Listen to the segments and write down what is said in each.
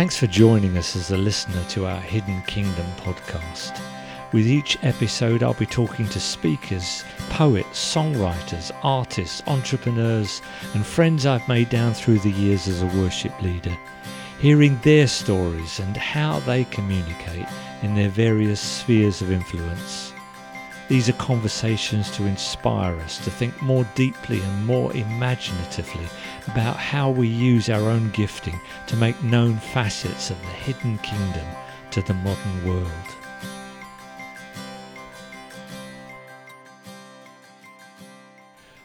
Thanks for joining us as a listener to our Hidden Kingdom podcast. With each episode, I'll be talking to speakers, poets, songwriters, artists, entrepreneurs, and friends I've made down through the years as a worship leader, hearing their stories and how they communicate in their various spheres of influence. These are conversations to inspire us to think more deeply and more imaginatively about how we use our own gifting to make known facets of the hidden kingdom to the modern world.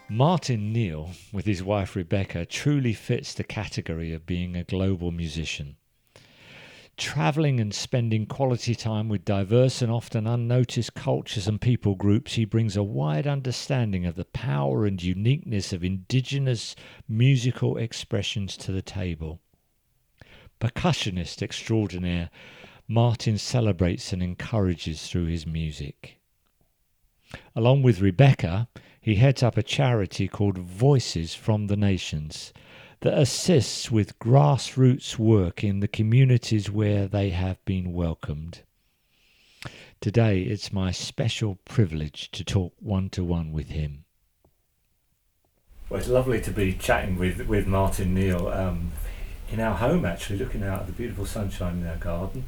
Martin Neal, with his wife Rebecca, truly fits the category of being a global musician. Travelling and spending quality time with diverse and often unnoticed cultures and people groups, he brings a wide understanding of the power and uniqueness of indigenous musical expressions to the table. Percussionist extraordinaire, Martin celebrates and encourages through his music. Along with Rebecca, he heads up a charity called Voices from the Nations that assists with grassroots work in the communities where they have been welcomed. Today, it's my special privilege to talk one-to-one with him. Well, it's lovely to be chatting with Martin Neal in our home, actually, looking out at the beautiful sunshine in our garden.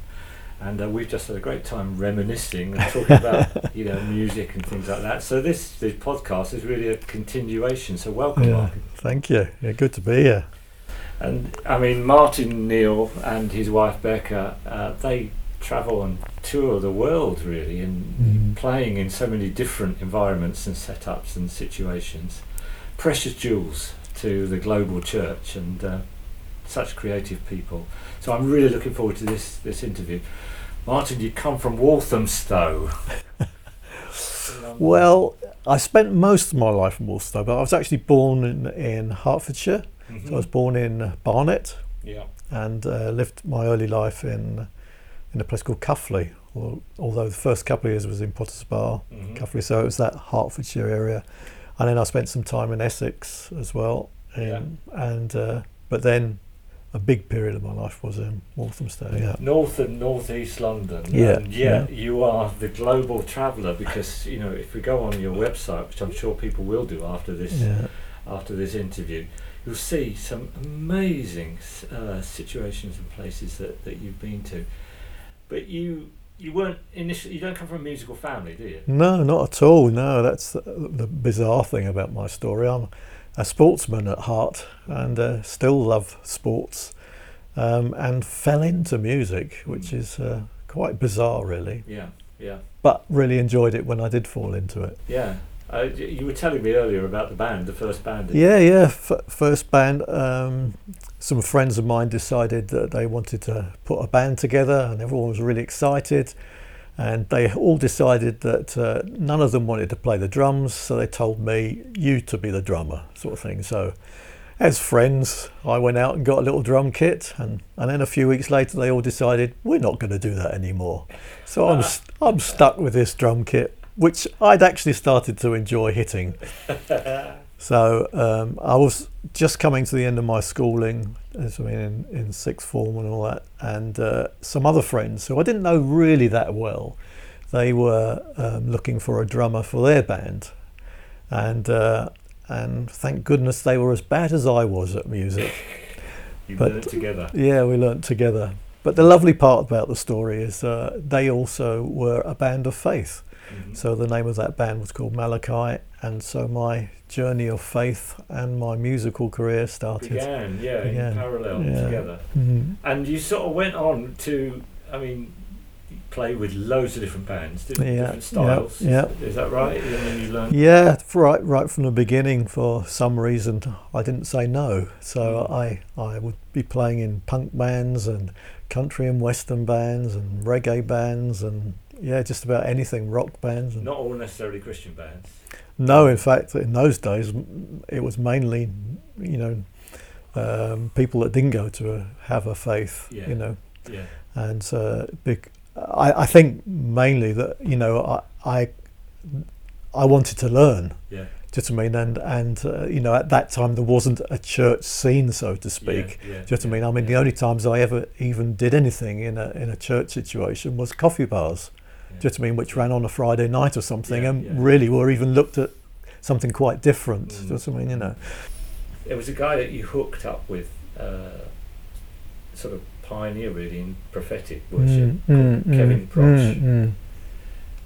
And we've just had a great time reminiscing and talking about music and things like that. So this podcast is really a continuation. So welcome, Martin. Thank you. Yeah, good to be here. And I mean, Martin Neal and his wife Becca, they travel and tour the world really, and playing in so many different environments and setups and situations. Precious jewels to the global church and such creative people. So I'm really looking forward to this interview. Martin, you come from Walthamstow. Well, I spent most of my life in Walthamstow, but I was actually born in Hertfordshire. Mm-hmm. So I was born in Barnet, and lived my early life in a place called Cuffley, although the first couple of years was in Potters Bar, Cuffley, so it was that Hertfordshire area. And then I spent some time in Essex as well, but then a big period of my life was in Walthamstow. Yeah. North and northeast London. Yeah. And you are the global traveller because if we go on your website, which I'm sure people will do after this interview, you'll see some amazing situations and places that you've been to. But you weren't initially. You don't come from a musical family, do you? No, not at all. No, that's the bizarre thing about my story. I'm a sportsman at heart and still love sports and fell into music, which is quite bizarre really. Yeah. But really enjoyed it when I did fall into it. Yeah. You were telling me earlier about the band, the first band. Yeah. First band. Some friends of mine decided that they wanted to put a band together and everyone was really excited. And they all decided that none of them wanted to play the drums, so they told me, you to be the drummer, sort of thing. So as friends, I went out and got a little drum kit, and then a few weeks later they all decided, we're not going to do that anymore. So I'm stuck with this drum kit, which I'd actually started to enjoy hitting. So I was just coming to the end of my schooling, in sixth form and all that, and some other friends who I didn't know really that well, they were looking for a drummer for their band, and thank goodness they were as bad as I was at music. Learned together. Yeah, we learnt together. But the lovely part about the story is they also were a band of faith. Mm-hmm. So the name of that band was called Malachi, and so my journey of faith and my musical career started. Began. In parallel together. Mm-hmm. And you sort of went on to, play with loads of different bands, different styles. Yeah. Is that right? And then you learned. Yeah, right from the beginning. For some reason, I didn't say no. So I would be playing in punk bands and country and western bands and reggae bands and. Yeah, just about anything, rock bands. And not all necessarily Christian bands. No, in fact, in those days, it was mainly, people that didn't go to have a faith, Yeah. And I think mainly that, I wanted to learn. Yeah. Do you know what I mean? And you know, at that time there wasn't a church scene, so to speak. Do you know what I mean? I mean, the only times I ever even did anything in a church situation was coffee bars. Do you know what I mean? Which ran on a Friday night or something, really were even looked at something quite different. Do you know what I mean? You know, there was a guy that you hooked up with, sort of pioneer really in prophetic worship, Kevin Prosh.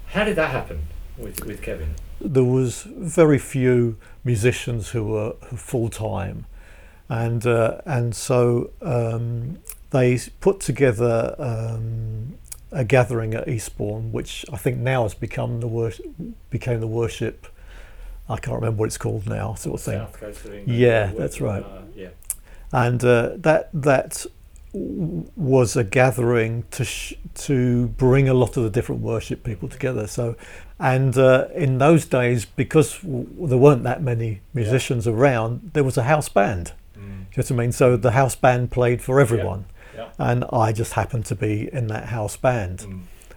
How did that happen with Kevin? There was very few musicians who were full time, and so they put together a gathering at Eastbourne, which I think now has became the worship. I can't remember what it's called now, sort of thing. South Coast of England. Yeah, that's right. And that was a gathering to bring a lot of the different worship people together. So, and in those days, because there weren't that many musicians around, there was a house band. Do you know what I mean? So the house band played for everyone, and I just happened to be in that house band.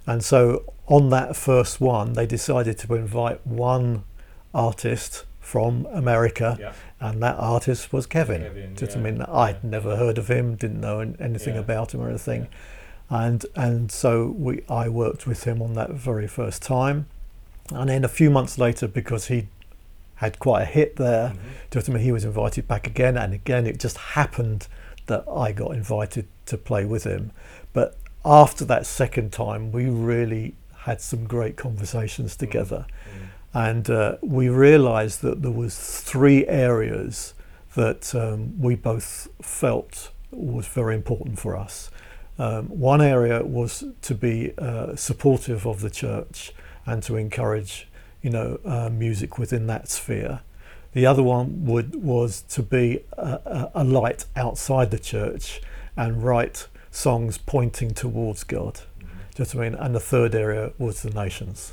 And so on that first one, they decided to invite one artist from America, and that artist was Kevin. Do you know what I mean? I'd never heard of him, didn't know anything about him or anything, and so I worked with him on that very first time, and then a few months later, because he had quite a hit there, do you know what I mean? He was invited back again, and again it just happened that I got invited to play with him. But after that second time, we really had some great conversations together. And we realised that there was three areas that we both felt was very important for us. One area was to be supportive of the church and to encourage, you know, music within that sphere. The other one was to be a light outside the church and write songs pointing towards God. Do you know what I mean? And the third area was the nations.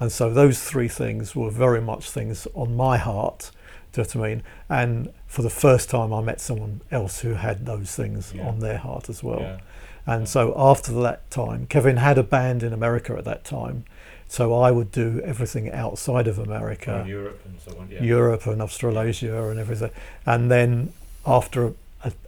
And so those three things were very much things on my heart, do you know what I mean? And for the first time I met someone else who had those things on their heart as well. And so after that time, Kevin had a band in America at that time, so I would do everything outside of America. And Europe and so on, Europe and Australasia and everything. And then after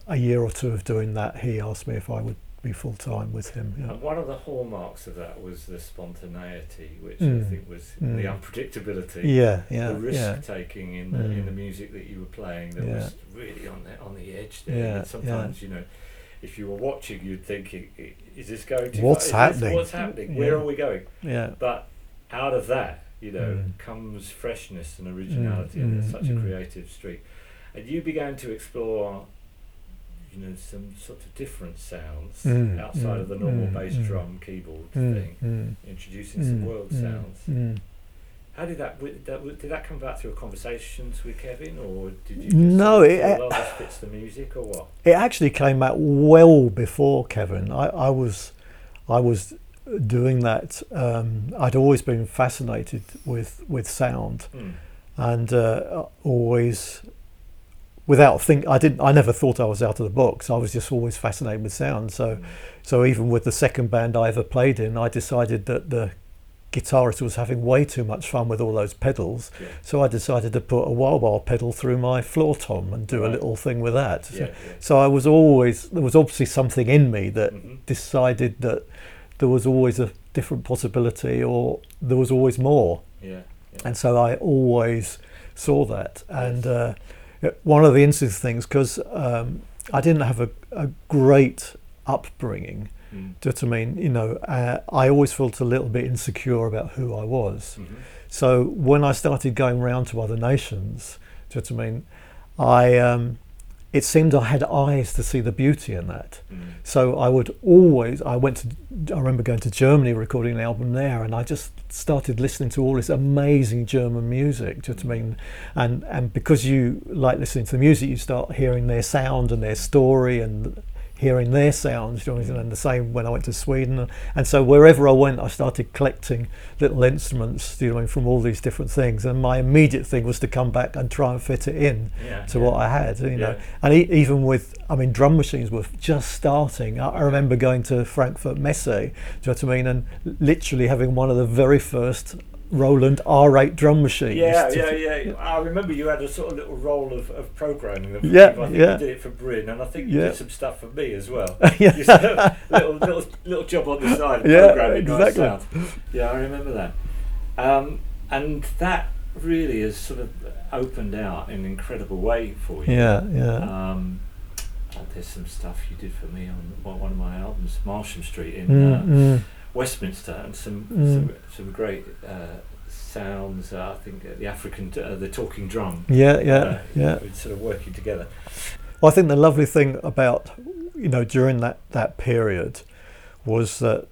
a year or two of doing that, he asked me if I would be full time with him. And one of the hallmarks of that was the spontaneity, which I think was the unpredictability, the risk taking in the music that you were playing. That was really on the edge there. And sometimes you know, if you were watching, you'd think, "Is this going to? What's happening? Where are we going?" But out of that, you know, comes freshness and originality, and it's such a creative streak. And you began to explore, you know, some sort of different sounds outside of the normal bass drum keyboard thing, introducing some world sounds. How did that come about through conversations with Kevin, or did you just this fits the music, or what? It actually came out well before Kevin. I was doing that. I'd always been fascinated with sound, and always. I never thought I was out of the box. I was just always fascinated with sound. So even with the second band I ever played in, I decided that the guitarist was having way too much fun with all those pedals. So I decided to put a wah-wah pedal through my floor tom and do a little thing with that. So I was always, there was obviously something in me that decided that there was always a different possibility, or there was always more. And so I always saw that. And one of the interesting things, because I didn't have a great upbringing, do you know what I mean? You know, I always felt a little bit insecure about who I was. So when I started going round to other nations, do you know what I mean? It seemed I had eyes to see the beauty in that. So I remember going to Germany, recording an album there, and I just started listening to all this amazing German music, do you know what I mean? And because you like listening to the music, you start hearing their sound and their story and hearing their sounds, do you know what I mean? And the same when I went to Sweden. And so wherever I went, I started collecting little instruments, do you know what I mean, from all these different things. And my immediate thing was to come back and try and fit it in to what I had, you know. And even with, I mean, drum machines were just starting. I remember going to Frankfurt Messe, do you know what I mean? And literally having one of the very first Roland R8 drum machines. Yeah. I remember you had a sort of little role of programming. I think you did it for Bryn, and I think you did some stuff for me as well. Little job on the side of programming. Yeah, exactly. Nice sound. Yeah, I remember that. And that really has sort of opened out in an incredible way for you. Yeah. There's some stuff you did for me on one of my albums, Marsham Street in Westminster, and some great sounds. I think the African, the talking drum. Yeah. Sort of working together. Well, I think the lovely thing about during that period was that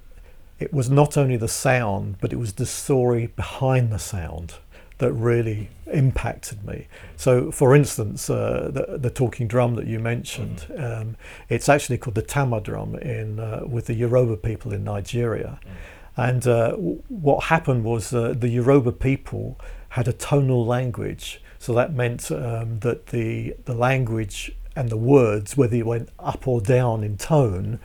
it was not only the sound, but it was the story behind the sound that really impacted me. So, for instance, the talking drum that you mentioned, it's actually called the Tama drum with the Yoruba people in Nigeria. And what happened was the Yoruba people had a tonal language. So that meant that the language and the words, whether you went up or down in tone,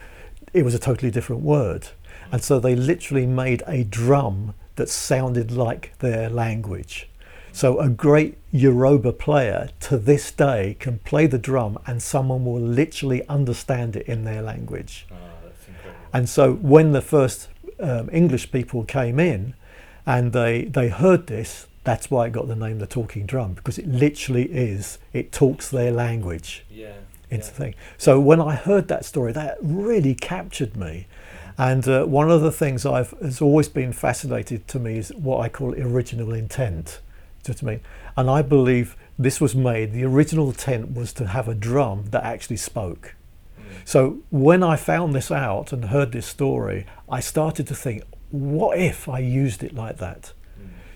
it was a totally different word. And so they literally made a drum that sounded like their language. So a great Yoruba player to this day can play the drum and someone will literally understand it in their language. Oh, that's incredible. And so when the first English people came in and they heard this, that's why it got the name the talking drum, because it literally is, it talks their language. Thing. So when I heard that story, that really captured me. And one of the things has always been fascinated to me is what I call original intent. Do you know what I mean? And I believe this was made, the original intent was to have a drum that actually spoke. So when I found this out and heard this story, I started to think, what if I used it like that?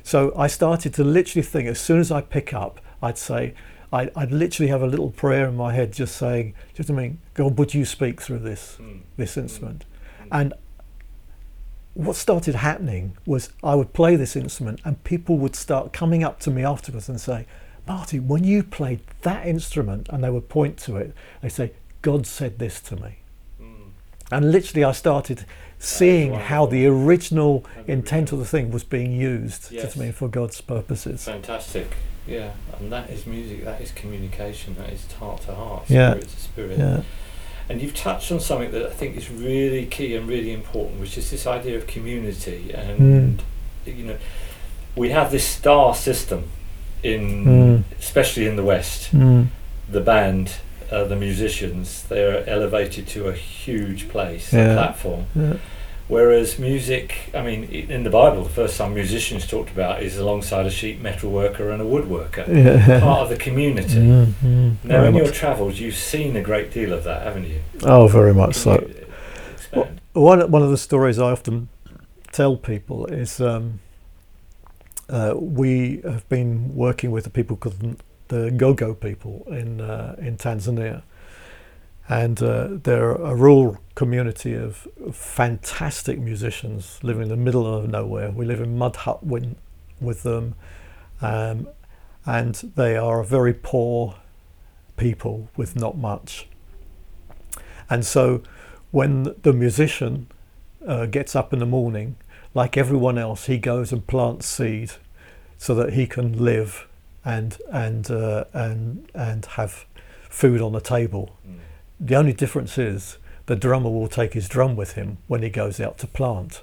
So I started to literally think, as soon as I pick up, I'd say, I'd literally have a little prayer in my head just saying, do you know what I mean? God, would you speak through this instrument? And what started happening was I would play this instrument and people would start coming up to me afterwards and say, Martin, when you played that instrument, and they would point to it, they say, God said this to me. And literally I started seeing how the original intent of the thing was being used to me for God's purposes. Fantastic. Yeah, and that is music, that is communication, that is heart to heart, spirit to spirit. Yeah. And you've touched on something that I think is really key and really important, which is this idea of community. And we have this star system in, especially in the West. The band, the musicians, they are elevated to a huge place, a platform. Yeah. Whereas music, I mean, in the Bible, the first time musicians talked about is alongside a sheet metal worker and a woodworker, part of the community. Now, in your travels, you've seen a great deal of that, haven't you? Oh, very much so. One of the stories I often tell people is we have been working with the people called the Gogo people in Tanzania. And they're a rural community of fantastic musicians living in the middle of nowhere. We live in mud hut with them, and they are a very poor people with not much. And so when the musician gets up in the morning, like everyone else, he goes and plants seed so that he can live and have food on the table. The only difference is the drummer will take his drum with him when he goes out to plant.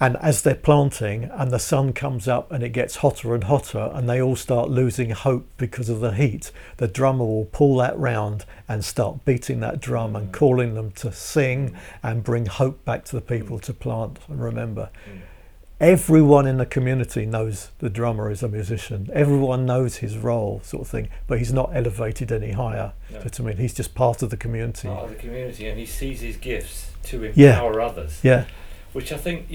And as they're planting and the sun comes up and it gets hotter and hotter and they all start losing hope because of the heat, the drummer will pull that round and start beating that drum and calling them to sing and bring hope back to the people to plant and remember. Everyone in the community knows the drummer is a musician. Everyone knows his role, sort of thing, but he's not elevated any higher. No. I mean, he's just part of the community. Part of the community, and he sees his gifts to empower others. Yeah. Which I think,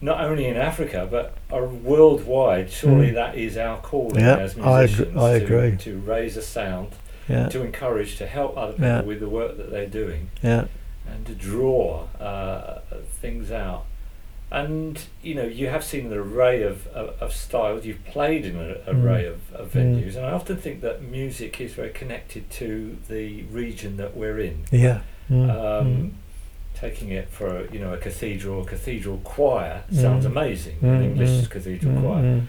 not only in Africa, but worldwide, surely that is our calling as musicians. I agree. To raise a sound, to encourage, to help other people with the work that they're doing, and to draw things out. And you have seen an array of styles. You've played in an array of venues, and I often think that music is very connected to the region that we're in. taking it for, you know, a cathedral choir sounds amazing. An English cathedral choir.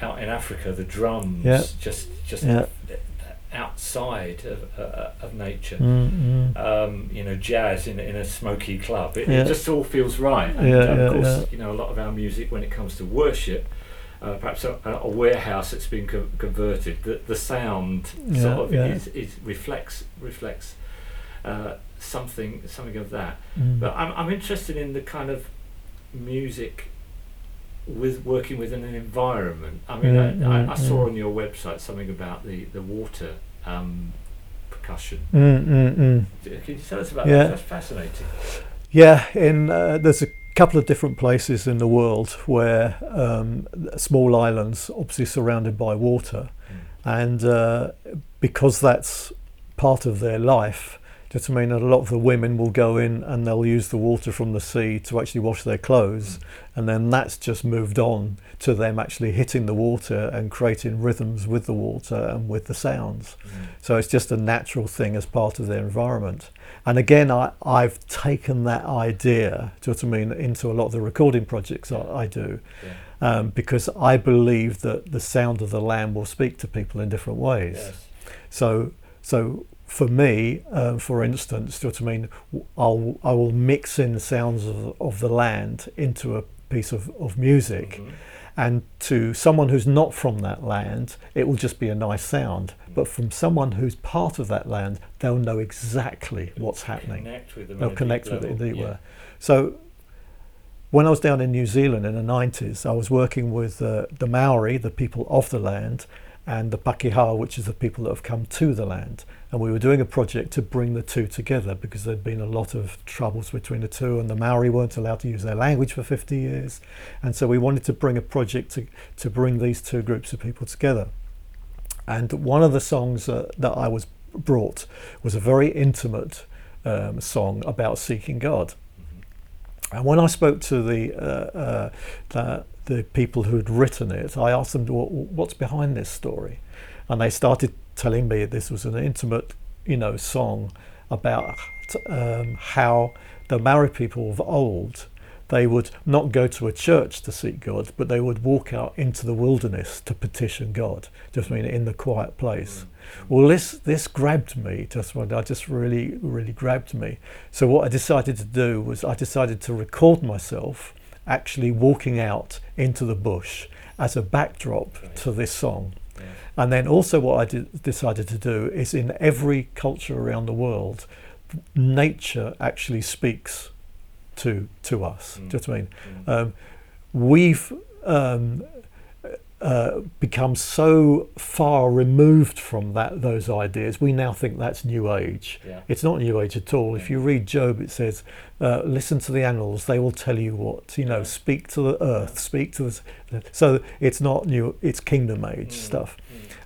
Out in Africa, the drums just outside of nature. You know, jazz in a smoky club. It just all feels right. And of course, you know, a lot of our music when it comes to worship. Perhaps a warehouse that's been converted. The sound sort of reflects something of that. But I'm interested in the kind of music with working within an environment. I mean, I saw on your website something about the water percussion. Can you tell us about that? That's fascinating. Yeah, there's a couple of different places in the world where small islands obviously surrounded by water, and because that's part of their life, just mean that a lot of the women will go in and they'll use the water from the sea to actually wash their clothes, and then that's just moved on to them actually hitting the water and creating rhythms with the water and with the sounds. So it's just a natural thing as part of their environment. And again, I've taken that idea, do you know what I mean, into a lot of the recording projects I do, because I believe that the sound of the land will speak to people in different ways. So for me, for instance, do you know what I mean, I will mix in the sounds of the land into a piece of music, and to someone who's not from that land, it will just be a nice sound. But from someone who's part of that land, they'll know exactly what's happening. They'll connect with it, indeed. So when I was down in New Zealand in the 90s, I was working with the Maori, the people of the land, and the Pākehā, which is the people that have come to the land. And we were doing a project to bring the two together because there'd been a lot of troubles between the two, and the Maori weren't allowed to use their language for 50 years. And so we wanted to bring a project to bring these two groups of people together. And one of the songs that I was brought was a very intimate song about seeking God. And when I spoke to the people who'd written it, I asked them, what's behind this story? And they started telling me this was an intimate, you know, song about how the Maori people of old, they would not go to a church to seek God, but they would walk out into the wilderness to petition God, just in the quiet place. Well, this grabbed me, really grabbed me. So what I decided to do was I decided to record myself actually walking out into the bush as a backdrop to this song. And then also what I decided to do is in every culture around the world, nature actually speaks to us. Do you know what I mean? We've become so far removed from those ideas, we now think that's New Age. It's not New Age at all. If you read Job, it says listen to the animals, they will tell you what, you know, speak to the earth, speak to the. So it's not new, it's Kingdom Age stuff.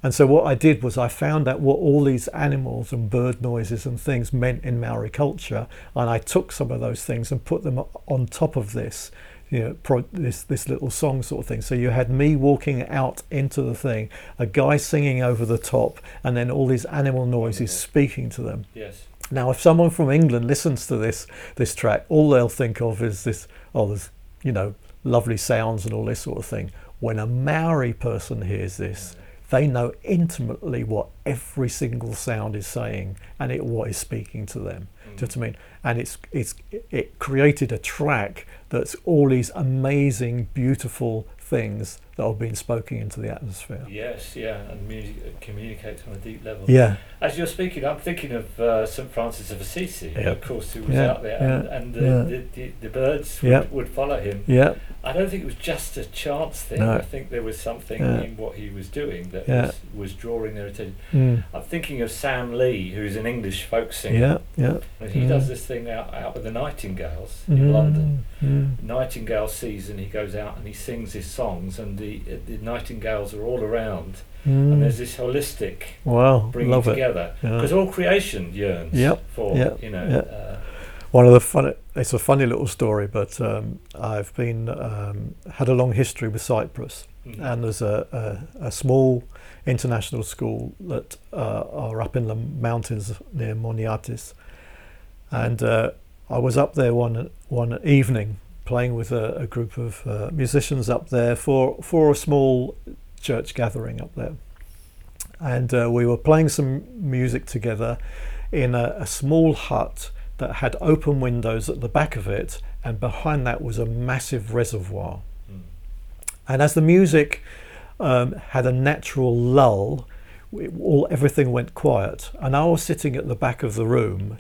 And so what I did was I found out what all these animals and bird noises and things meant in Maori culture, and I took some of those things and put them on top of this, you know, this little song sort of thing. So you had me walking out into the thing, a guy singing over the top, and then all these animal noises speaking to them. Now, if someone from England listens to this track, all they'll think of is this, there's, you know, lovely sounds and all this sort of thing. When a Maori person hears this, they know intimately what every single sound is saying and what is speaking to them. Do you know what I mean? And it created a track that's all these amazing, beautiful things that are being spoken into the atmosphere. And music communicates on a deep level. As you're speaking, I'm thinking of St. Francis of Assisi, of course, who was out there, and the birds would follow him. I don't think it was just a chance thing. I think there was something in what he was doing that was drawing their attention. I'm thinking of Sam Lee, who's an English folk singer, and he does this thing out with the nightingales in London. Nightingale season, he goes out and he sings his songs, and the nightingales are all around, and there's this holistic bringing together, because all creation yearns for you know. One of the it's a funny little story, but I've been had a long history with Cyprus, and there's a small international school that are up in the mountains near Moniatis, and I was up there one evening playing with a group of musicians up there for a small church gathering up there, and we were playing some music together in a small hut that had open windows at the back of it, and behind that was a massive reservoir. Mm. And as the music had a natural lull, everything went quiet, and I was sitting at the back of the room,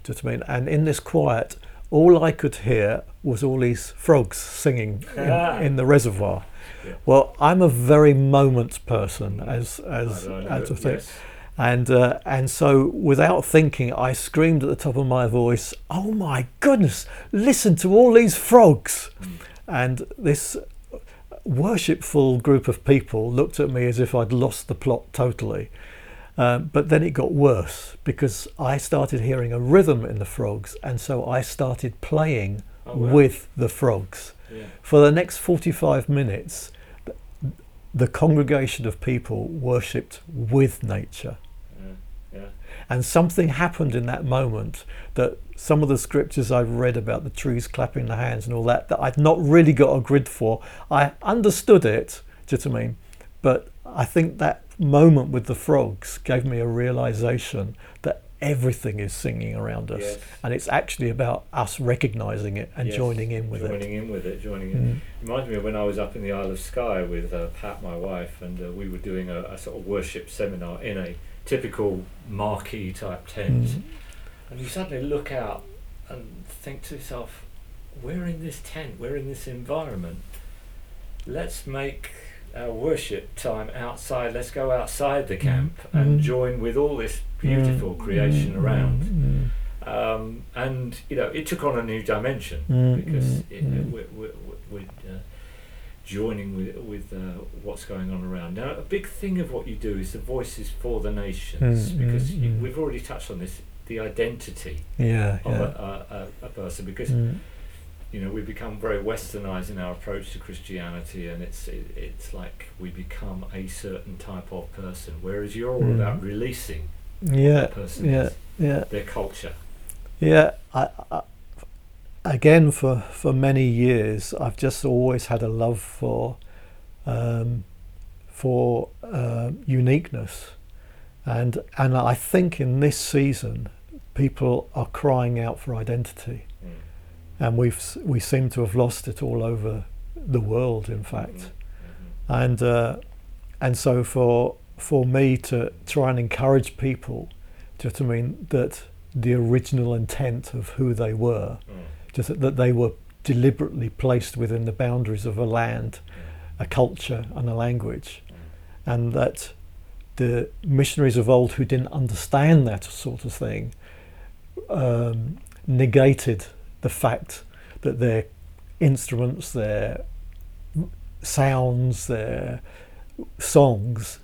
and in this quiet, all I could hear was all these frogs singing in the reservoir. Yeah. Well, I'm a very moment person, as I think, yes. And so without thinking, I screamed at the top of my voice, "Oh my goodness! Listen to all these frogs!" Mm. And this worshipful group of people looked at me as if I'd lost the plot totally. But then it got worse, because I started hearing a rhythm in the frogs, and so I started playing with the frogs. Yeah. For the next 45 minutes, the congregation of people worshipped with nature. Yeah. Yeah. And something happened in that moment that some of the scriptures I've read about, the trees clapping their hands and all that, that I'd not really got a grid for. I understood it, do you know what I mean? But I think that moment with the frogs gave me a realization that everything is singing around us, yes. And it's actually about us recognizing it and yes. joining in with it. Mm. Reminds me of when I was up in the Isle of Skye with Pat, my wife, and we were doing a sort of worship seminar in a typical marquee type tent. Mm. And you suddenly look out and think to yourself, we're in this tent, we're in this environment, let's make our worship time outside, let's go outside the camp and join with all this beautiful creation around. And you know, it took on a new dimension because we're joining with what's going on around. Now, a big thing of what you do is the Voices for the Nations, because we've already touched on this, the identity of a person, because you know, we become very westernized in our approach to Christianity, and it's like we become a certain type of person, whereas you're all about releasing that person is, their culture. Yeah, I again, for many years, I've just always had a love for uniqueness, and I think in this season, people are crying out for identity. And we seem to have lost it all over the world, in fact. And so for me to try and encourage people, just that the original intent of who they were, just that they were deliberately placed within the boundaries of a land, a culture, and a language, and that the missionaries of old who didn't understand that sort of thing negated the fact that their instruments, their sounds, their songs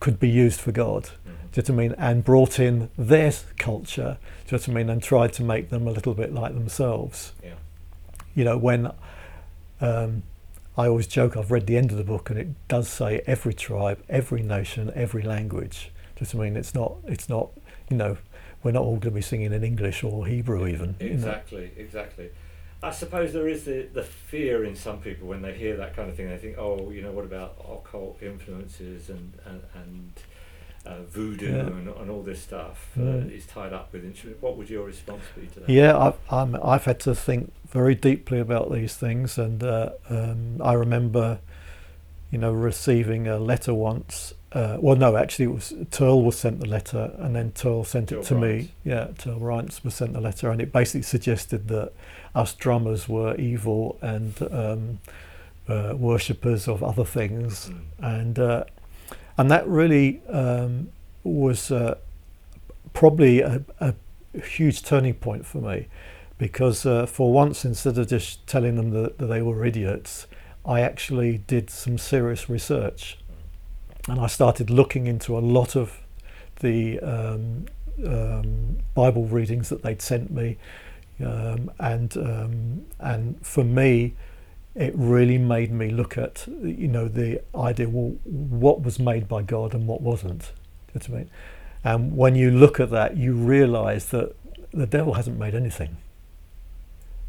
could be used for God, do you know what I mean? And brought in their culture, do you know what I mean? And tried to make them a little bit like themselves. Yeah. You know, when I always joke, I've read the end of the book, and it does say every tribe, every nation, every language. Do you know what I mean? It's not, you know, we're not all going to be singing in English or Hebrew even. Exactly, exactly. I suppose there is the fear in some people when they hear that kind of thing. They think, oh, you know, what about occult influences and voodoo and all this stuff is tied up with instruments. What would your response be to that? Yeah, I've had to think very deeply about these things, and I remember, you know, receiving a letter once. Turl was sent the letter, and then Turl sent it to me. Yeah, Turl Reince was sent the letter, and it basically suggested that us drummers were evil and worshippers of other things, and that really was probably a huge turning point for me, because for once, instead of just telling them that they were idiots, I actually did some serious research. And I started looking into a lot of the Bible readings that they'd sent me, and for me, it really made me look at, you know, the idea, well, what was made by God and what wasn't. That's what I mean. And when you look at that, you realise that the devil hasn't made anything.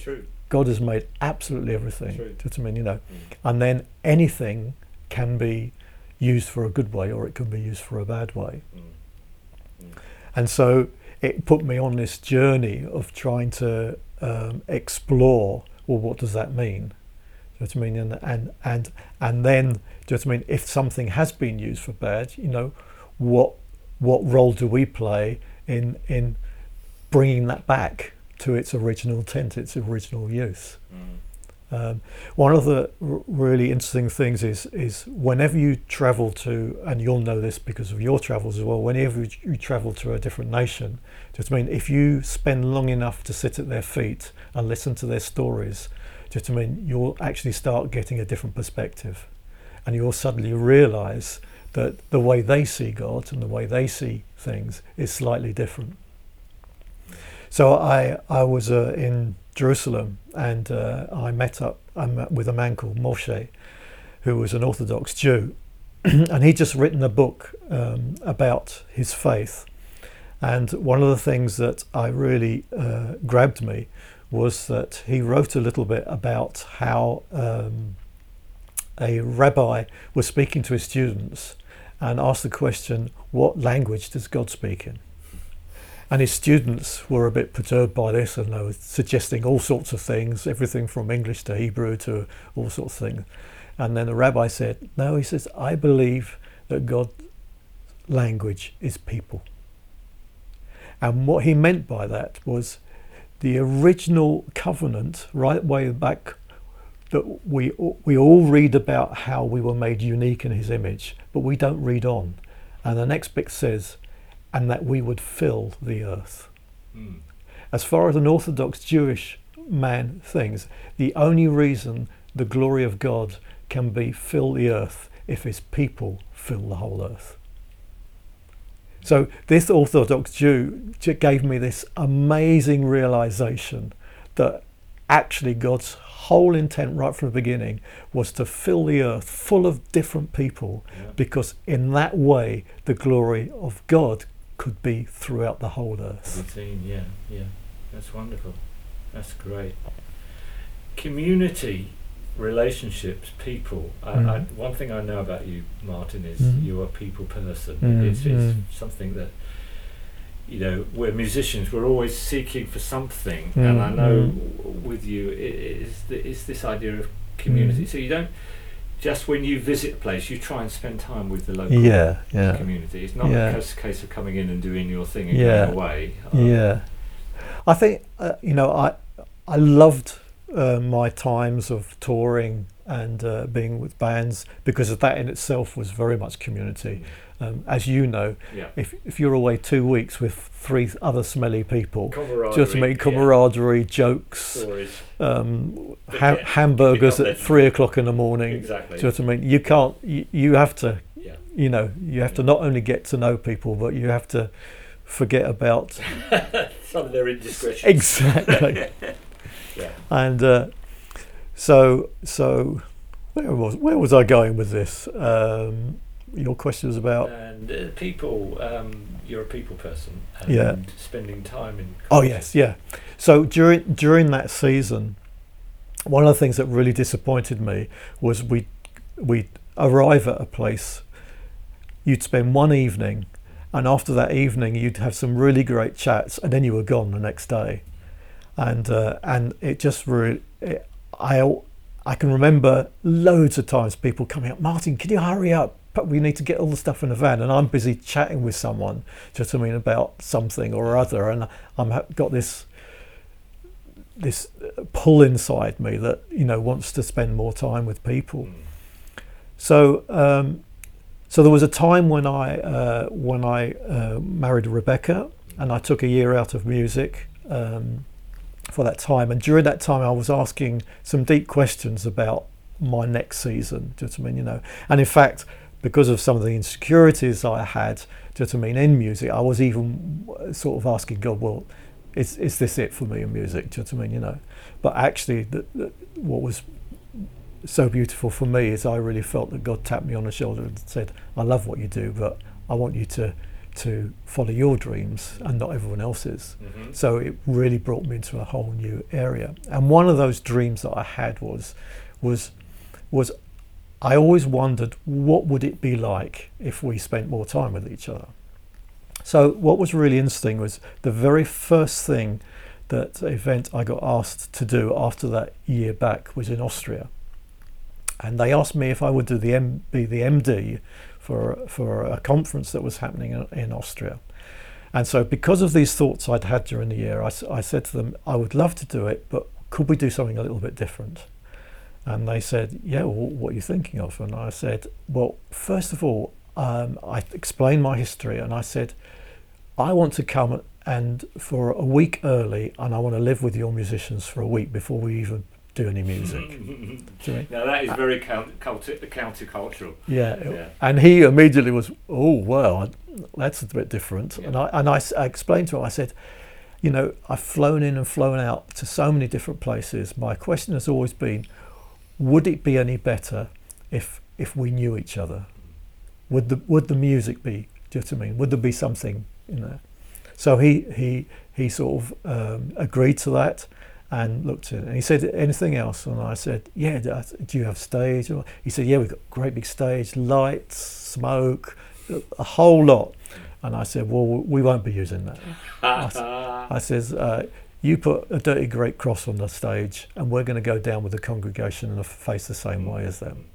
True. God has made absolutely everything. True. That's what I mean, you know. And then anything can be used for a good way, or it can be used for a bad way. And so it put me on this journey of trying to explore, well, what does that mean? Do you know what I mean? And then, do you know what I mean, if something has been used for bad, you know, what role do we play in bringing that back to its original intent, its original use? One of the really interesting things is whenever you travel to, and you'll know this because of your travels as well, whenever you travel to a different nation, do you know what I mean, if you spend long enough to sit at their feet and listen to their stories, do you know what I mean, you'll actually start getting a different perspective, and you'll suddenly realise that the way they see God and the way they see things is slightly different. So I was in Jerusalem, and I met with a man called Moshe, who was an Orthodox Jew, and he'd just written a book about his faith. And one of the things that I really grabbed me was that he wrote a little bit about how a rabbi was speaking to his students and asked the question, what language does God speak in? And his students were a bit perturbed by this, and they were suggesting all sorts of things, everything from English to Hebrew to all sorts of things. And then the rabbi said, no, he says, I believe that God's language is people. And what he meant by that was the original covenant, right way back, that we all read about how we were made unique in his image, but we don't read on. And the next bit says, and that we would fill the earth. As far as an Orthodox Jewish man thinks, the only reason the glory of God can be fill the earth if his people fill the whole earth. So this Orthodox Jew gave me this amazing realization that actually God's whole intent right from the beginning was to fill the earth full of different people, because in that way the glory of God could be throughout the whole earth. Yeah. That's wonderful. That's great. Community, relationships, people. One thing I know about you, Martin, is you're a people person. It's something that, you know, we're musicians, we're always seeking for something. And I know with you it's this idea of community. So you don't just, when you visit a place, you try and spend time with the local community. It's not just a case of coming in and doing your thing and going away. I think, you know, I loved my times of touring and being with bands, because that in itself was very much community. As you know, if you're away 2 weeks with three other smelly people, just make camaraderie, jokes, hamburgers at 3 o'clock in the morning. Exactly. Do you know what I mean? You can't. You have to. You know, you have to not only get to know people, but you have to forget about some of their indiscretions. Exactly. And so, where was I going with this? Your question was about people. You're a people person, and spending time in college. So during that season, one of the things that really disappointed me was we'd arrive at a place, you'd spend one evening, and after that evening you'd have some really great chats, and then you were gone the next day. And I can remember loads of times people coming up, Martin, can you hurry up? But we need to get all the stuff in the van, and I'm busy chatting with someone, just about something or other, and I've got this pull inside me that wants to spend more time with people. So, so there was a time when I married Rebecca, and I took a year out of music for that time, and during that time I was asking some deep questions about my next season. Do you know what I mean? And in fact, because of some of the insecurities I had, do you know what I mean, in music, I was even sort of asking God, well, is this it for me in music? Do you know what I mean? But actually, what was so beautiful for me is I really felt that God tapped me on the shoulder and said, I love what you do, but I want you to to follow your dreams and not everyone else's. Mm-hmm. So it really brought me into a whole new area. And one of those dreams that I had was I always wondered, what would it be like if we spent more time with each other? So what was really interesting was the very first thing, that event I got asked to do after that year back was in Austria. And they asked me if I would do the MD for a conference that was happening in Austria. And so because of these thoughts I'd had during the year, I said to them, I would love to do it, but could we do something a little bit different? And they said, yeah, well, what are you thinking of? And I said, well, first of all, I explained my history, and I said, I want to come and for a week early, and I want to live with your musicians for a week before we even do any music. Do you mean? Now that is very countercultural. Yeah, and he immediately was, oh well, that's a bit different. Yeah. And I explained to him, I said, you know, I've flown in and flown out to so many different places. My question has always been, would it be any better if we knew each other? Would the music be? Do you know what I mean? Would there be something in there? So he sort of agreed to that and looked at it. And he said, anything else? And I said, yeah, do you have stage? He said, yeah, we've got a great big stage, lights, smoke, a whole lot. And I said, well, we won't be using that. I said, you put a dirty great cross on the stage and we're going to go down with the congregation and face the same way as them.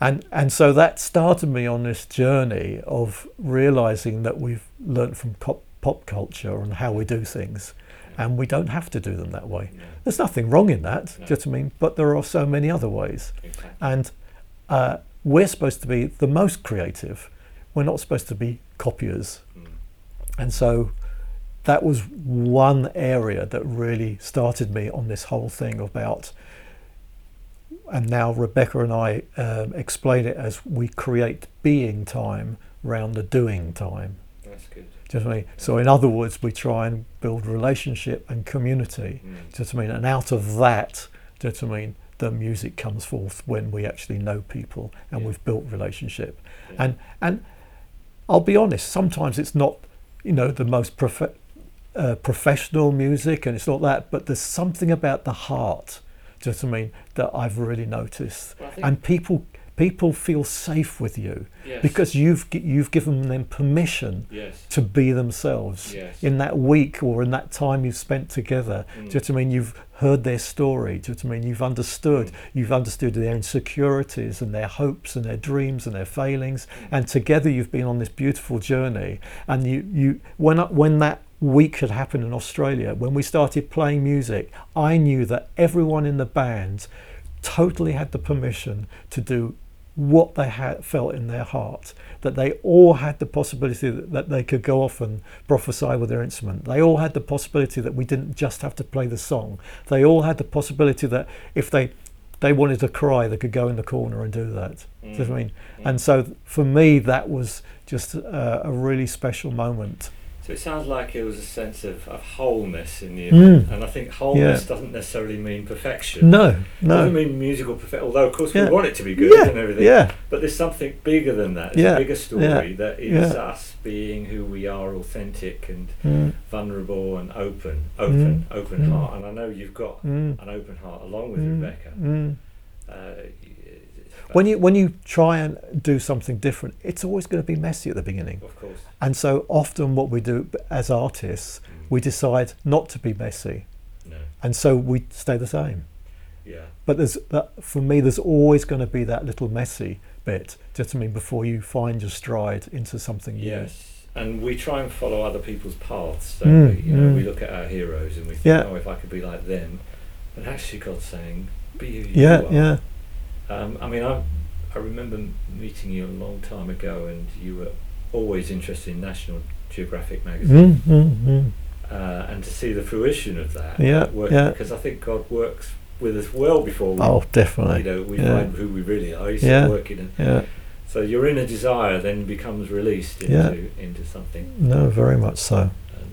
And so that started me on this journey of realising that we've learnt from pop culture and how we do things, and we don't have to do them that way. Yeah. There's nothing wrong in that, do you know what I mean? But there are so many other ways. Exactly. And we're supposed to be the most creative. We're not supposed to be copiers. Mm. And so that was one area that really started me on this whole thing about, and now Rebecca and I explain it as, we create being time round the doing time. That's good. Do you know what I mean? So in other words, we try and build relationship and community. Mm. Do you know what I mean? And out of that, do you know what I mean, the music comes forth when we actually know people and we've built relationship. Yeah. And I'll be honest, sometimes it's not, you know, the most professional music, and it's not that, but there's something about the heart, do you know what I mean, that I've really noticed. Well, and people feel safe with you because you've given them permission to be themselves in that week or in that time you've spent together. Mm. Do you know what I mean? You've heard their story. Do you know what I mean? You've understood. Mm. You've understood their insecurities and their hopes and their dreams and their failings. Mm. And together you've been on this beautiful journey. And when that week had happened in Australia, when we started playing music, I knew that everyone in the band totally had the permission to do what they had felt in their heart, that they all had the possibility that they could go off and prophesy with their instrument. They all had the possibility that we didn't just have to play the song. They all had the possibility that if they wanted to cry, they could go in the corner and do that. Mm. Do you know what I mean? Mm. And so for me, that was just a really special moment. So it sounds like it was a sense of wholeness in the event, and I think wholeness doesn't necessarily mean perfection. No. It doesn't mean musical perfection, although of course we want it to be good and everything, but there's something bigger than that. It's a bigger story that is us being who we are, authentic and vulnerable and open heart. And I know you've got an open heart along with Rebecca. Mm. When you try and do something different, it's always going to be messy at the beginning. Of course. And so often what we do as artists, we decide not to be messy. No. And so we stay the same. Yeah. But for me, there's always going to be that little messy bit, do you know what I mean, before you find your stride into something new. Yes. And we try and follow other people's paths, don't we? You know, we look at our heroes and we think, oh, if I could be like them. But actually God's saying, be who you are. Yeah. I mean, I remember meeting you a long time ago, and you were always interested in National Geographic magazine, and to see the fruition of that work, because I think God works with us well before we, definitely, you know, we find who we really are. He's working, and so your inner desire then becomes released into something. No, very much so.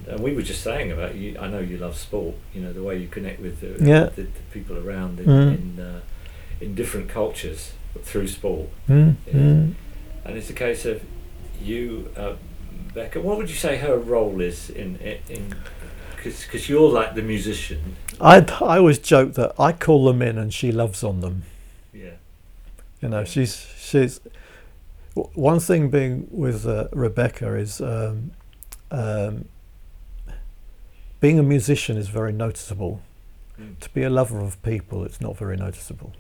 And we were just saying about you. I know you love sport. You know the way you connect with the people around in different cultures through sport. And it's a case of you Rebecca, what would you say her role is in because you're like the musician? I always joke that I call them in and she loves on them. Yeah. You know, she's one thing being with Rebecca is being a musician is very noticeable. Mm. To be a lover of people, it's not very noticeable.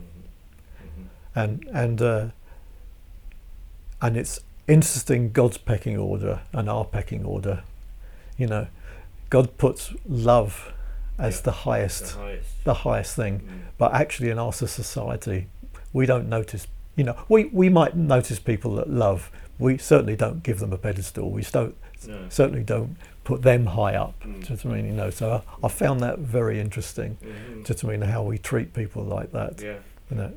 Mm-hmm. And it's interesting, God's pecking order and our pecking order. You know, God puts love as the highest thing, mm. But actually in our society, we don't notice. You know, we might notice people that love. We certainly don't give them a pedestal. We certainly don't put them high up. Mm. Do you know what I mean? You know, so I found that very interesting. Mm-hmm. Do you know what I mean? How we treat people like that. Yeah. You know.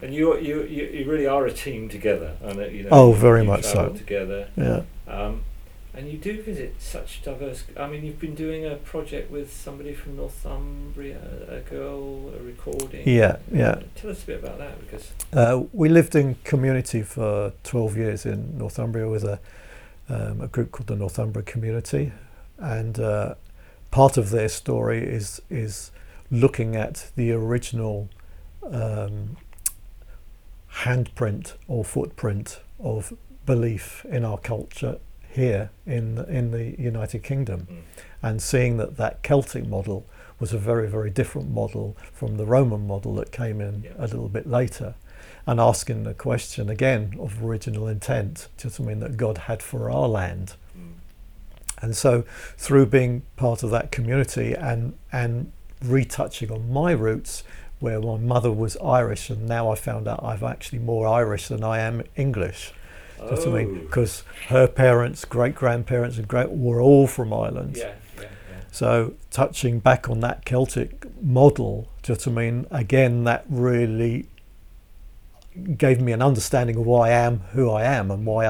And you really are a team together, and you know. Oh, very much so. Together. Yeah. And you do visit such diverse. I mean, you've been doing a project with somebody from Northumbria, a girl, a recording. Yeah, yeah. Tell us a bit about that, because we lived in community for 12 years in Northumbria with a group called the Northumbria Community, and part of their story is looking at the original handprint or footprint of belief in our culture here in the United Kingdom, mm. and seeing that Celtic model was a very, very different model from the Roman model that came in a little bit later, and asking the question again of original intent, just something that God had for our land. Mm. And so through being part of that community and retouching on my roots, where my mother was Irish, and now I found out I'm actually more Irish than I am English. Oh. That's what I mean, because her parents, great-grandparents and great were all from Ireland. Yeah, yeah, yeah. So touching back on that Celtic model, do you know what I mean? Again, that really gave me an understanding of why I am who I am and why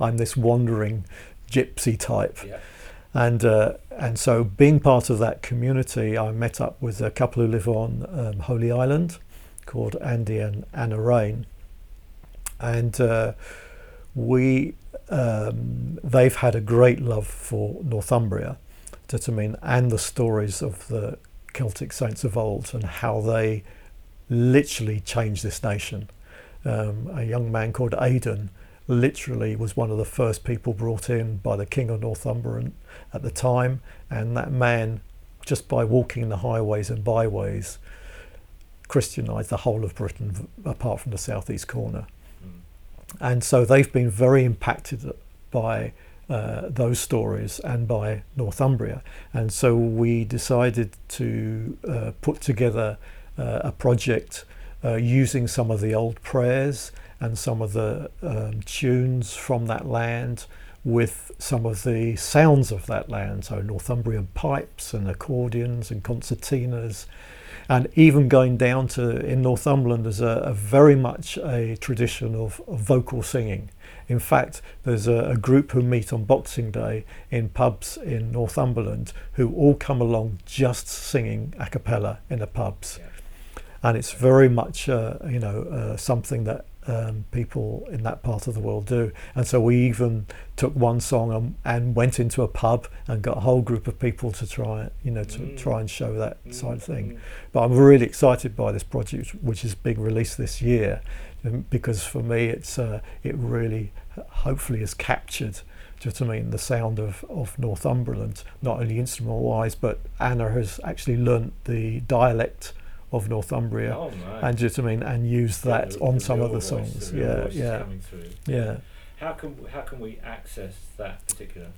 I'm this wandering gypsy type. Yeah. And so being part of that community, I met up with a couple who live on Holy Island called Andy and Anna Rain, and they've had a great love for Northumbria, do you know what I mean, and the stories of the Celtic saints of old and how they literally changed this nation. A young man called Aidan literally was one of the first people brought in by the King of Northumberland at the time, and that man, just by walking the highways and byways, Christianised the whole of Britain apart from the southeast corner. Mm. And so they've been very impacted by those stories and by Northumbria, and so we decided to put together a project using some of the old prayers and some of the tunes from that land with some of the sounds of that land, so Northumbrian pipes and accordions and concertinas, and even going down to, in Northumberland there's a very much a tradition of vocal singing. In fact, there's a group who meet on Boxing Day in pubs in Northumberland who all come along just singing a cappella in the pubs. Yeah. And it's very much something that people in that part of the world do. And so we even took one song and went into a pub and got a whole group of people to try and show that side of thing. But I'm really excited by this project, which is being released this year, because for me it's it really hopefully has captured, do you know what I mean, the sound of Northumberland, not only instrument wise, but Anna has actually learnt the dialect of Northumbria, and do you know what I mean, and use that on some of the songs. How can we access that particular?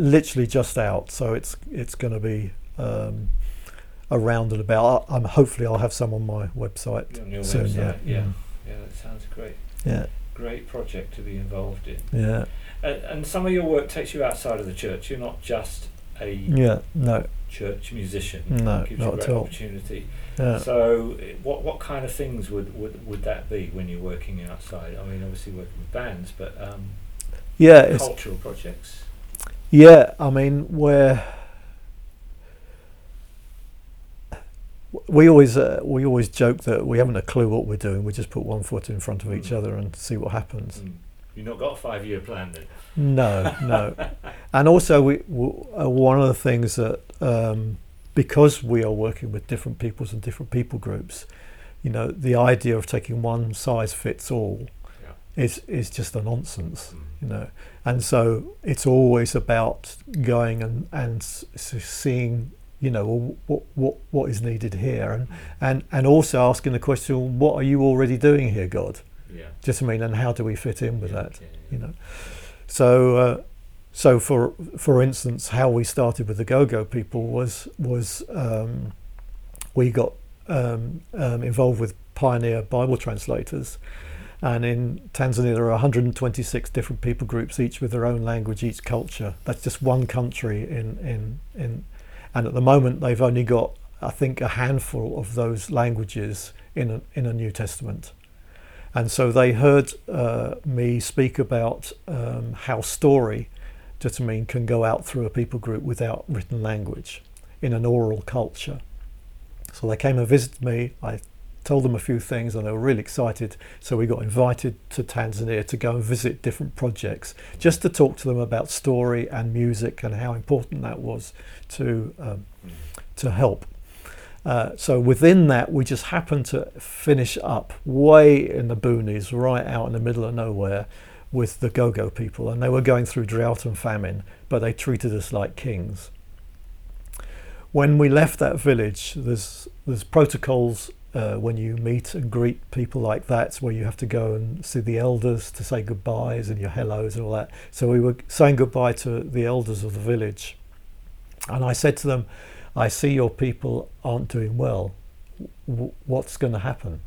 Literally just out, so it's going to be around and about. I'm hopefully I'll have some on my website soon. Website. Yeah. Mm. Yeah, that sounds great. Yeah, great project to be involved in. Yeah, and some of your work takes you outside of the church. You're not just a church musician. No, gives not you a great at all. Opportunity. Yeah. So, what kind of things would that be when you're working outside? I mean, obviously working with bands, but cultural projects. Yeah, I mean, we always joke that we haven't a clue what we're doing. We just put one foot in front of each other and see what happens. Mm. You've not got a 5-year plan then? No, no. And also one of the things that, because we are working with different peoples and different people groups, you know, the idea of taking one size fits all is just a nonsense, you know. And so it's always about going and seeing, you know, what is needed here, and also asking the question, what are you already doing here, God? Yeah. Just, I mean, and how do we fit in with that? You know. So, so for instance, how we started with the Gogo people was we got involved with pioneer Bible translators, and in Tanzania there are 126 different people groups, each with their own language, each culture. That's just one country in. And at the moment, they've only got, I think, a handful of those languages in a New Testament. And so they heard me speak about how story, just I mean, can go out through a people group without written language in an oral culture. So they came and visited me. I told them a few things, and they were really excited. So we got invited to Tanzania to go and visit different projects, just to talk to them about story and music and how important that was to help. So within that, we just happened to finish up way in the boonies, right out in the middle of nowhere, with the Gogo people, and they were going through drought and famine, but they treated us like kings. When we left that village, there's protocols. When you meet and greet people like that, where you have to go and see the elders to say goodbyes and your hellos and all that. So we were saying goodbye to the elders of the village, and I said to them, I see your people aren't doing well. What's going to happen?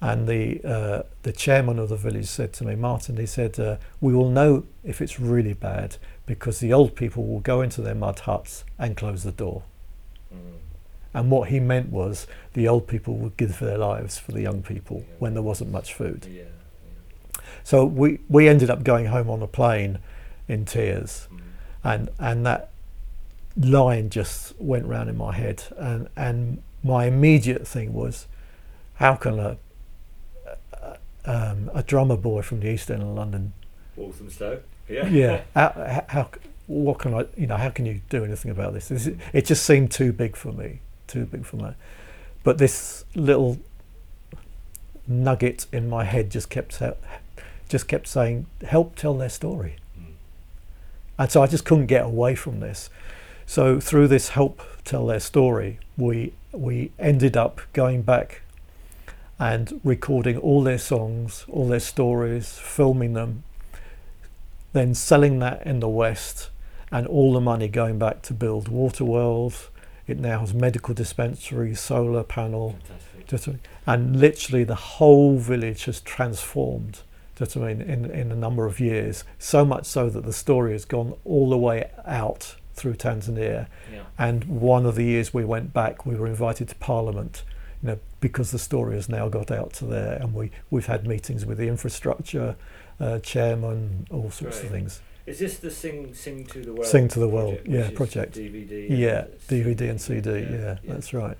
And the chairman of the village said to me, Martin, he said, we will know if it's really bad because the old people will go into their mud huts and close the door. And what he meant was the old people would give their lives for the young people when there wasn't much food. So we ended up going home on a plane in tears, and that line just went round in my head. And my immediate thing was, how can a drummer boy from the East End of London, Walthamstow, what can I, you know, how can you do anything about this? It just seemed too big for me. But this little nugget in my head just kept saying, help tell their story. And so I just couldn't get away from this. So through this help tell their story, we ended up going back and recording all their songs, all their stories, filming them, then selling that in the West, and all the money going back to build water wells. It now has medical dispensary, solar panel. Fantastic. And literally the whole village has transformed, I mean, in a number of years, so much so that the story has gone all the way out through Tanzania. And one of the years we went back, we were invited to Parliament, you know, because the story has now got out to there, and we've had meetings with the infrastructure chairman, all sorts of things. Is this the Sing to the World? Sing to the World, project. DVD. DVD and CD, that's right,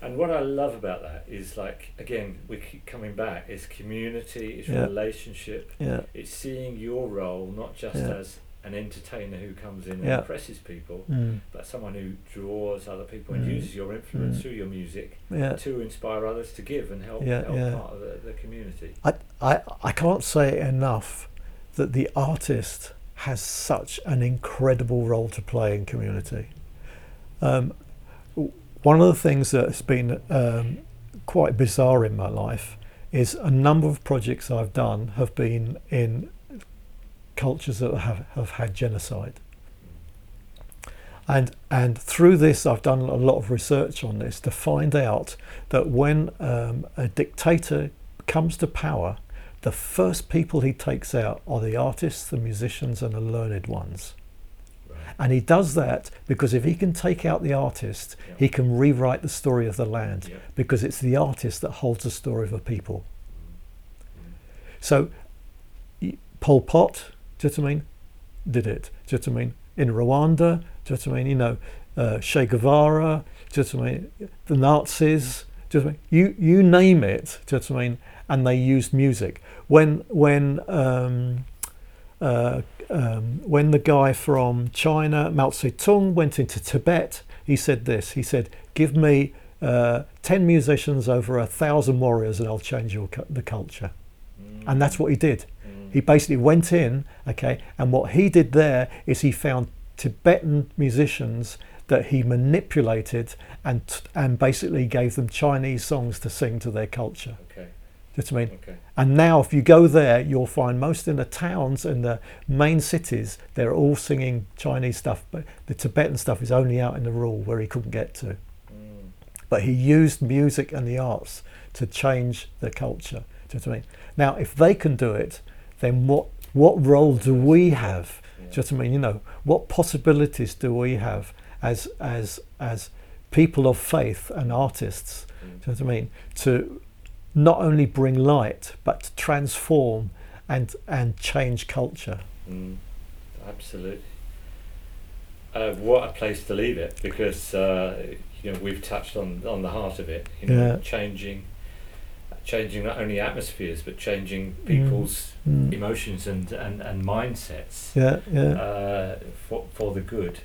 And what I love about that is, like, again, we keep coming back, it's community, it's relationship, it's seeing your role, not just as an entertainer who comes in and impresses people, but someone who draws other people and uses your influence through your music to inspire others to give and help part of the community. I can't say enough that the artist has such an incredible role to play in community. One of the things that's been quite bizarre in my life is a number of projects I've done have been in cultures that have had genocide. And through this, I've done a lot of research on this to find out that when a dictator comes to power, the first people he takes out are the artists, the musicians, and the learned ones. Right. And he does that because if he can take out the artist, he can rewrite the story of the land, because it's the artist that holds the story of a people. So Pol Pot, do you know what I mean, did it. Do you know what I mean? In Rwanda, do you know what I mean? You know, Che Guevara, do you know what I mean? The Nazis, Just you name it. Do you know what I mean? And they used music. When the guy from China, Mao Zedong, went into Tibet, he said this. He said, "Give me 10 musicians over 1,000 warriors, and I'll change the culture." Mm. And that's what he did. He basically went in, okay, and what he did there is he found Tibetan musicians that he manipulated and basically gave them Chinese songs to sing to their culture. Okay. Do you know what I mean? Okay. And now if you go there, you'll find most in the towns and the main cities, they're all singing Chinese stuff, but the Tibetan stuff is only out in the rural where he couldn't get to. Mm. But he used music and the arts to change the culture. Do you know what I mean? Now, if they can do it, then what role do we have? Yeah. Do you know what I mean? You know, what possibilities do we have as people of faith and artists? Mm. Do you know what I mean? To not only bring light, but to transform and change culture. Mm, absolutely. What a place to leave it, because you know, we've touched on the heart of it. You know, yeah. Changing not only atmospheres, but changing people's emotions and mindsets. Yeah, yeah. For the good.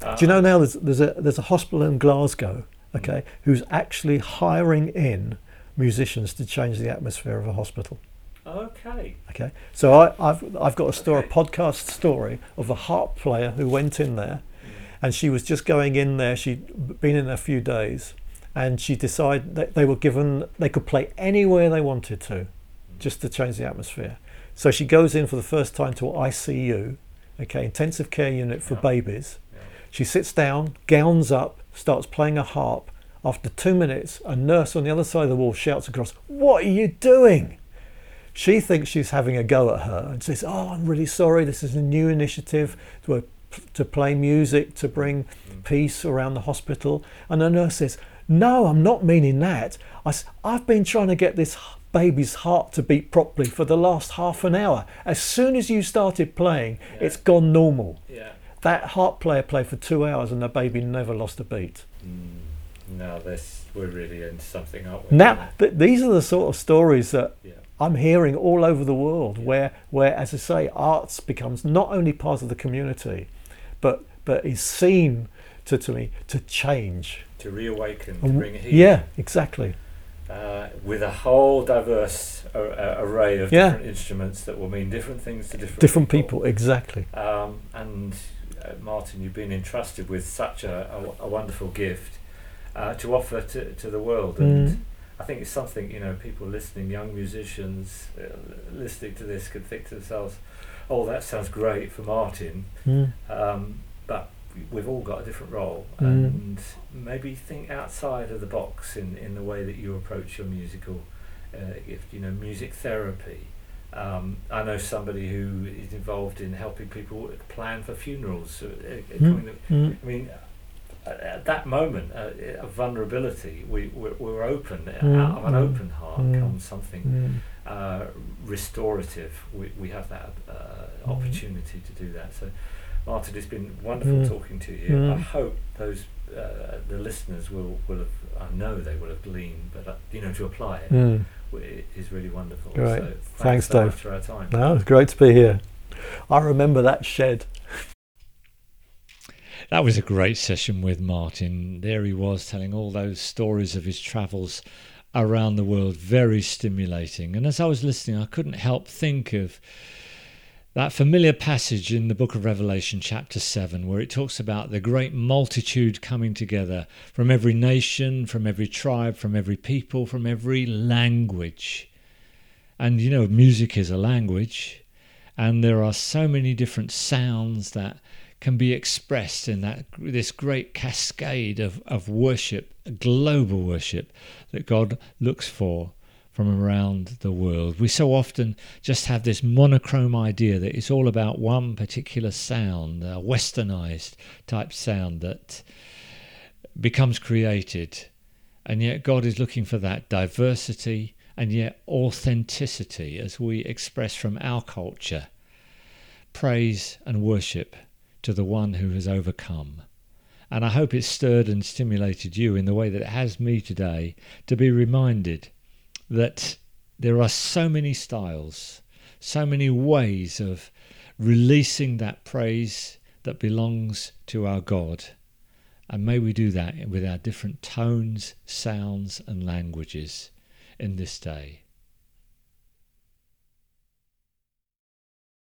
Do you know now there's a hospital in Glasgow, okay, who's actually hiring in musicians to change the atmosphere of a hospital. Okay. Okay. So I've got a podcast story of a harp player who went in there, and she was just going in there. She'd been in a few days, and she decided that they could play anywhere they wanted to, just to change the atmosphere. So she goes in for the first time to ICU, okay, intensive care unit for babies. Yeah. She sits down, gowns up, starts playing a harp. After 2 minutes, a nurse on the other side of the wall shouts across, "What are you doing?" She thinks she's having a go at her and says, "Oh, I'm really sorry, this is a new initiative to play music, to bring peace around the hospital." And the nurse says, "No, I'm not meaning that. I've been trying to get this baby's heart to beat properly for the last half an hour. As soon as you started playing, it's gone normal." Yeah. That harp player played for 2 hours and the baby never lost a beat. Mm. Now we're really into something, aren't we? Now these are the sort of stories that I'm hearing all over the world, where, as I say, arts becomes not only part of the community, but is seen to change, to reawaken, to bring healing. Yeah, exactly. With a whole diverse array of different instruments that will mean different things to different people. Exactly. And Martin, you've been entrusted with such a wonderful gift. To offer to the world, and I think it's something, you know, people listening, young musicians listening to this, could think to themselves, "Oh, that sounds great for Martin," but we've all got a different role, and maybe think outside of the box in the way that you approach your musical gift. You know, music therapy. I know somebody who is involved in helping people plan for funerals. I mean, at that moment, a vulnerability, we're open. Out of an open heart comes something restorative. We have that opportunity to do that. So, Martin, it's been wonderful talking to you. I hope those the listeners will have, I know they will have gleaned, but you know, to apply it, it is really wonderful. Right. So thanks so Dave, much for our time. No, it's great to be here. I remember that shed. That was a great session with Martin. There he was, telling all those stories of his travels around the world. Very stimulating. And as I was listening, I couldn't help think of that familiar passage in the book of Revelation, chapter 7, where it talks about the great multitude coming together from every nation, from every tribe, from every people, from every language. And, you know, music is a language, and there are so many different sounds that can be expressed in this great cascade of worship, global worship, that God looks for from around the world. We so often just have this monochrome idea that it's all about one particular sound, a westernized type sound that becomes created. And yet God is looking for that diversity and yet authenticity as we express from our culture praise and worship to the one who has overcome. And I hope it stirred and stimulated you in the way that it has me today, to be reminded that there are so many styles, so many ways of releasing that praise that belongs to our God. And may we do that with our different tones, sounds and languages in this day.